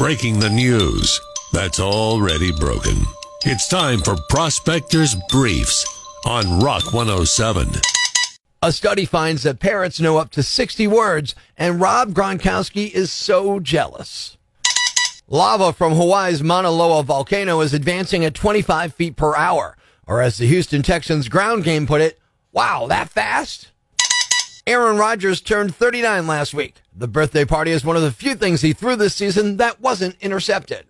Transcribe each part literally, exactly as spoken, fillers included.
breaking the news that's already broken. It's time for Prospector's Briefs on Rock one oh seven. A study finds that parents know up to sixty words, and Rob Gronkowski is so jealous. Lava from Hawaii's Mauna Loa volcano is advancing at twenty-five feet per hour, or as the Houston Texans ground game put it, wow, that fast? Aaron Rodgers turned thirty-nine last week. The birthday party is one of the few things he threw this season that wasn't intercepted.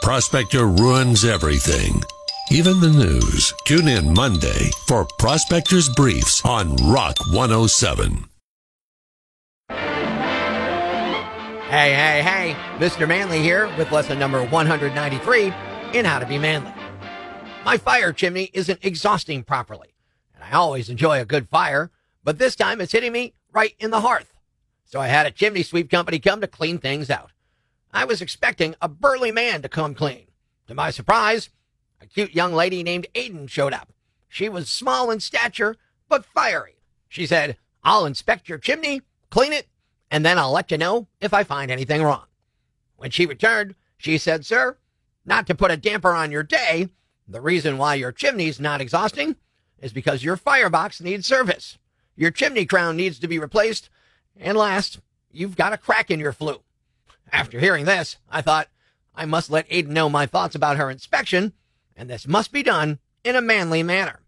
Prospector ruins everything, even the news. Tune in Monday for Prospector's Briefs on Rock one oh seven. Hey, hey, hey, Mister Manly here with lesson number one hundred ninety-three in How to Be Manly. My fire chimney isn't exhausting properly, and I always enjoy a good fire, but this time it's hitting me right in the hearth. So I had a chimney sweep company come to clean things out. I was expecting a burly man to come clean. To my surprise, a cute young lady named Aiden showed up. She was small in stature, but fiery. She said, "I'll inspect your chimney, clean it, and then I'll let you know if I find anything wrong." When she returned, she said, "Sir, not to put a damper on your day, the reason why your chimney's not exhausting is because your firebox needs service. Your chimney crown needs to be replaced. And last, you've got a crack in your flue." After hearing this, I thought, I must let Aiden know my thoughts about her inspection, and this must be done in a manly manner.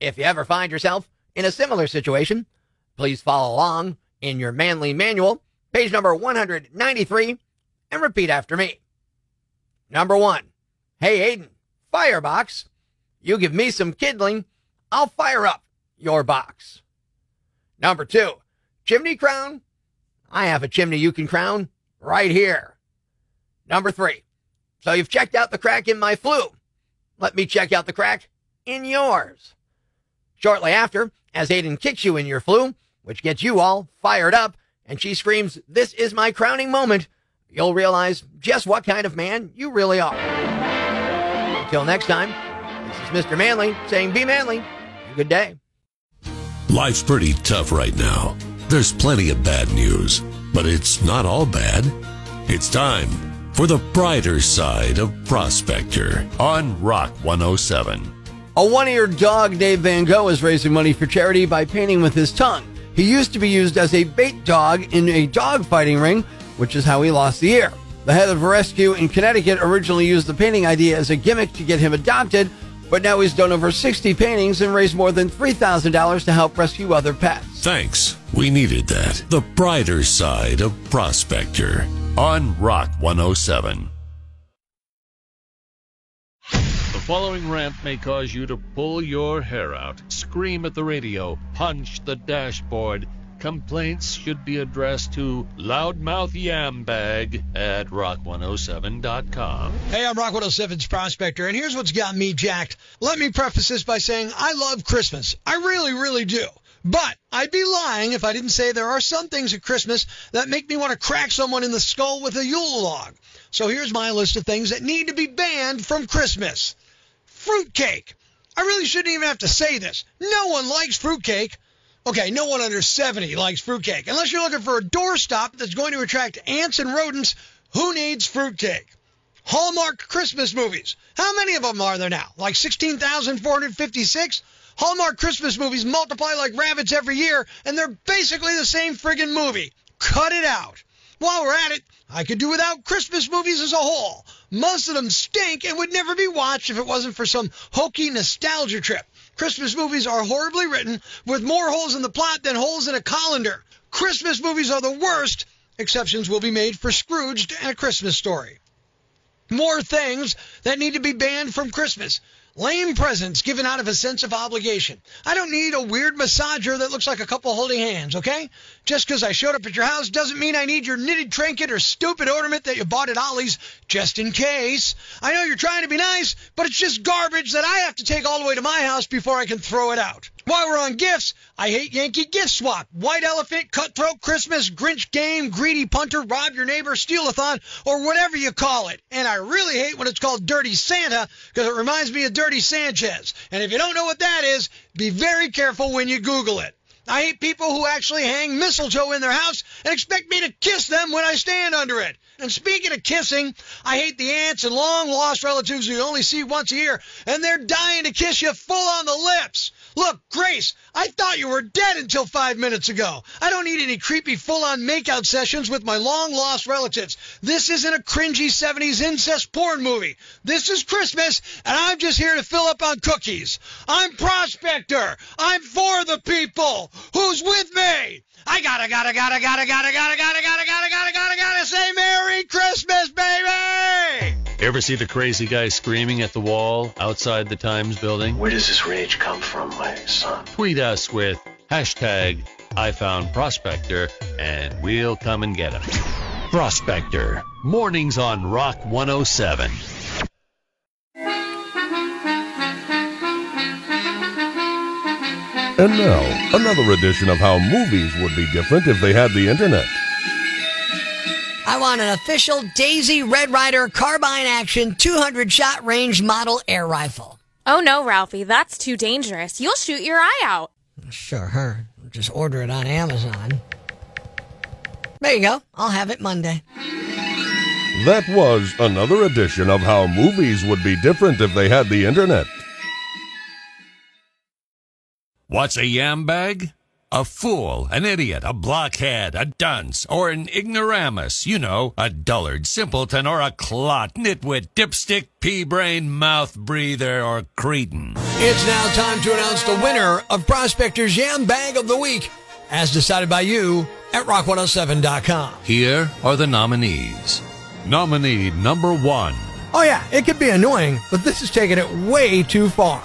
If you ever find yourself in a similar situation, please follow along in your manly manual, page number one hundred ninety-three, and repeat after me. Number one, "Hey Aiden, firebox, you give me some kindling, I'll fire up your box." Number two, "Chimney crown, I have a chimney you can crown right here." Number three, "So you've checked out the crack in my flue. Let me check out the crack in yours." Shortly after, as Aiden kicks you in your flue, which gets you all fired up, and she screams, "This is my crowning moment," you'll realize just what kind of man you really are. Until next time, this is Mister Manly saying be manly. Good day. Life's pretty tough right now. There's plenty of bad news, but it's not all bad. It's time for the brighter side of Prospector on Rock one oh seven. A one-eared dog, Dave Van Gogh, is raising money for charity by painting with his tongue. He used to be used as a bait dog in a dog fighting ring, which is how he lost the ear. The head of a rescue in Connecticut originally used the painting idea as a gimmick to get him adopted, but now he's done over sixty paintings and raised more than three thousand dollars to help rescue other pets. Thanks. We needed that. The brighter side of Prospector on Rock one oh seven. The following rant may cause you to pull your hair out, scream at the radio, punch the dashboard. Complaints should be addressed to loudmouthyambag at rock one oh seven dot com. Hey, I'm Rock one oh seven's Prospector, and here's what's got me jacked. Let me preface this by saying I love Christmas. I really, really do. But I'd be lying if I didn't say there are some things at Christmas that make me want to crack someone in the skull with a Yule log. So here's my list of things that need to be banned from Christmas. Fruitcake. I really shouldn't even have to say this. No one likes fruitcake. Okay, no one under seventy likes fruitcake. Unless you're looking for a doorstop that's going to attract ants and rodents, who needs fruitcake? Hallmark Christmas movies. How many of them are there now? Like sixteen thousand four hundred fifty-six? Hallmark Christmas movies multiply like rabbits every year, and they're basically the same friggin' movie. Cut it out. While we're at it, I could do without Christmas movies as a whole. Most of them stink and would never be watched if it wasn't for some hokey nostalgia trip. Christmas movies are horribly written, with more holes in the plot than holes in a colander. Christmas movies are the worst. Exceptions will be made for Scrooged and A Christmas Story. More things that need to be banned from Christmas. Lame presents given out of a sense of obligation. I don't need a weird massager that looks like a couple holding hands, okay? Just because I showed up at your house doesn't mean I need your knitted trinket or stupid ornament that you bought at Ollie's, just in case. I know you're trying to be nice, but it's just garbage that I have to take all the way to my house before I can throw it out. While we're on gifts, I hate Yankee gift swap. White elephant, cutthroat Christmas, Grinch game, greedy punter, rob your neighbor, steal-a-thon, or whatever you call it. And I really hate when it's called Dirty Santa, because it reminds me of Dirty Dirty Sanchez. And if you don't know what that is, be very careful when you Google it. I hate people who actually hang mistletoe in their house and expect me to kiss them when I stand under it. And speaking of kissing, I hate the aunts and long-lost relatives who you only see once a year, and they're dying to kiss you full on the lips. Look, Grace, I thought you were dead until five minutes ago. I don't need any creepy full-on makeout sessions with my long-lost relatives. This isn't a cringy seventies incest porn movie. This is Christmas, and I'm just here to fill up on cookies. I'm Prospector. I'm for the people. Who's with me? I gotta, gotta, gotta, gotta, gotta, gotta, gotta, gotta, gotta, gotta, gotta, gotta say Merry Christmas, baby! Ever see the crazy guy screaming at the wall outside the Times building? Where does this rage come from, my son? Tweet us with hashtag I found Prospector, and we'll come and get him. Prospector, mornings on Rock one oh seven. And now, another edition of How Movies Would Be Different If They Had the Internet. I want an official Daisy Red Ryder carbine action two hundred shot range model air rifle. Oh no, Ralphie, that's too dangerous. You'll shoot your eye out. Sure, her. Just order it on Amazon. There you go. I'll have it Monday. That was another edition of How Movies Would Be Different If They Had the Internet. What's a yam bag? A fool, an idiot, a blockhead, a dunce, or an ignoramus. You know, a dullard, simpleton, or a clot, nitwit, dipstick, pea-brain, mouth-breather, or cretin. It's now time to announce the winner of Prospector's Yam Bag of the Week, as decided by you at rock one oh seven dot com. Here are the nominees. Nominee number one. Oh yeah, it could be annoying, but this is taking it way too far.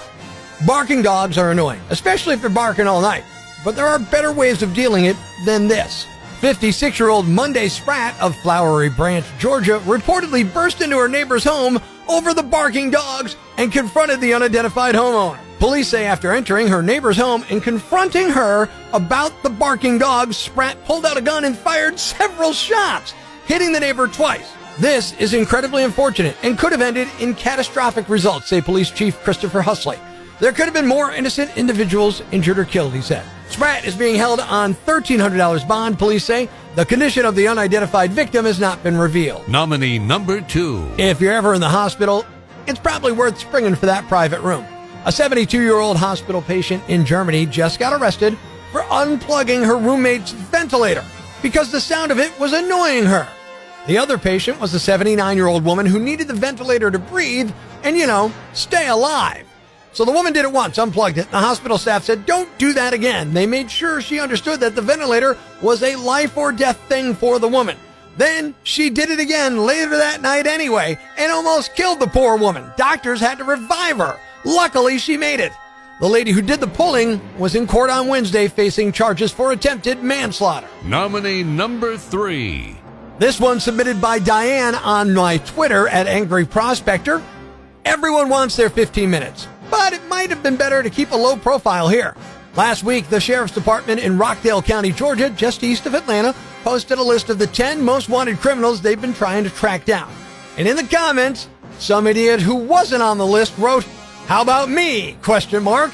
Barking dogs are annoying, especially if they're barking all night. But there are better ways of dealing it than this. fifty-six-year-old Monday Spratt of Flowery Branch, Georgia, reportedly burst into her neighbor's home over the barking dogs and confronted the unidentified homeowner. Police say after entering her neighbor's home and confronting her about the barking dogs, Spratt pulled out a gun and fired several shots, hitting the neighbor twice. This is incredibly unfortunate and could have ended in catastrophic results, say Police Chief Christopher Husley. There could have been more innocent individuals injured or killed, he said. Spratt is being held on one thousand three hundred dollars bond, police say. The condition of the unidentified victim has not been revealed. Nominee number two. If you're ever in the hospital, it's probably worth springing for that private room. A seventy-two-year-old hospital patient in Germany just got arrested for unplugging her roommate's ventilator because the sound of it was annoying her. The other patient was a seventy-nine-year-old woman who needed the ventilator to breathe and, you know, stay alive. So the woman did it once, unplugged it. The hospital staff said, don't do that again. They made sure she understood that the ventilator was a life or death thing for the woman. Then she did it again later that night anyway and almost killed the poor woman. Doctors had to revive her. Luckily, she made it. The lady who did the pulling was in court on Wednesday facing charges for attempted manslaughter. Nominee number three. This one submitted by Diane on my Twitter at Angry Prospector. Everyone wants their fifteen minutes. But it might have been better to keep a low profile here. Last week, the Sheriff's Department in Rockdale County, Georgia, just east of Atlanta, posted a list of the ten most wanted criminals they've been trying to track down. And in the comments, some idiot who wasn't on the list wrote, "How about me?" question mark.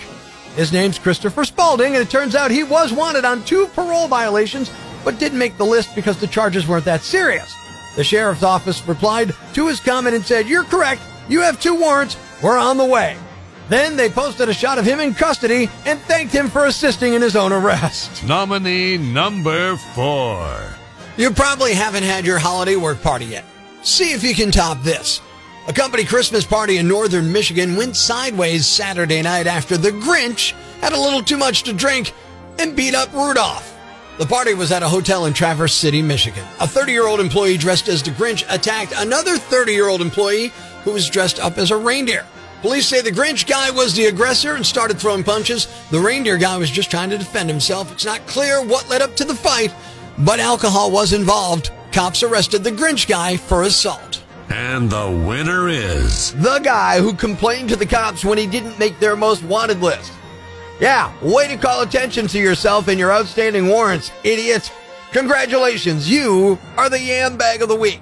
His name's Christopher Spalding, and it turns out he was wanted on two parole violations, but didn't make the list because the charges weren't that serious. The Sheriff's Office replied to his comment and said, "You're correct. You have two warrants. We're on the way." Then they posted a shot of him in custody and thanked him for assisting in his own arrest. Nominee number four. You probably haven't had your holiday work party yet. See if you can top this. A company Christmas party in northern Michigan went sideways Saturday night after the Grinch had a little too much to drink and beat up Rudolph. The party was at a hotel in Traverse City, Michigan. A thirty-year-old employee dressed as the Grinch attacked another thirty-year-old employee who was dressed up as a reindeer. Police say the Grinch guy was the aggressor and started throwing punches. The reindeer guy was just trying to defend himself. It's not clear what led up to the fight, but alcohol was involved. Cops arrested the Grinch guy for assault. And the winner is... the guy who complained to the cops when he didn't make their most wanted list. Yeah, way to call attention to yourself and your outstanding warrants, idiot. Congratulations, you are the Yam Bag of the Week.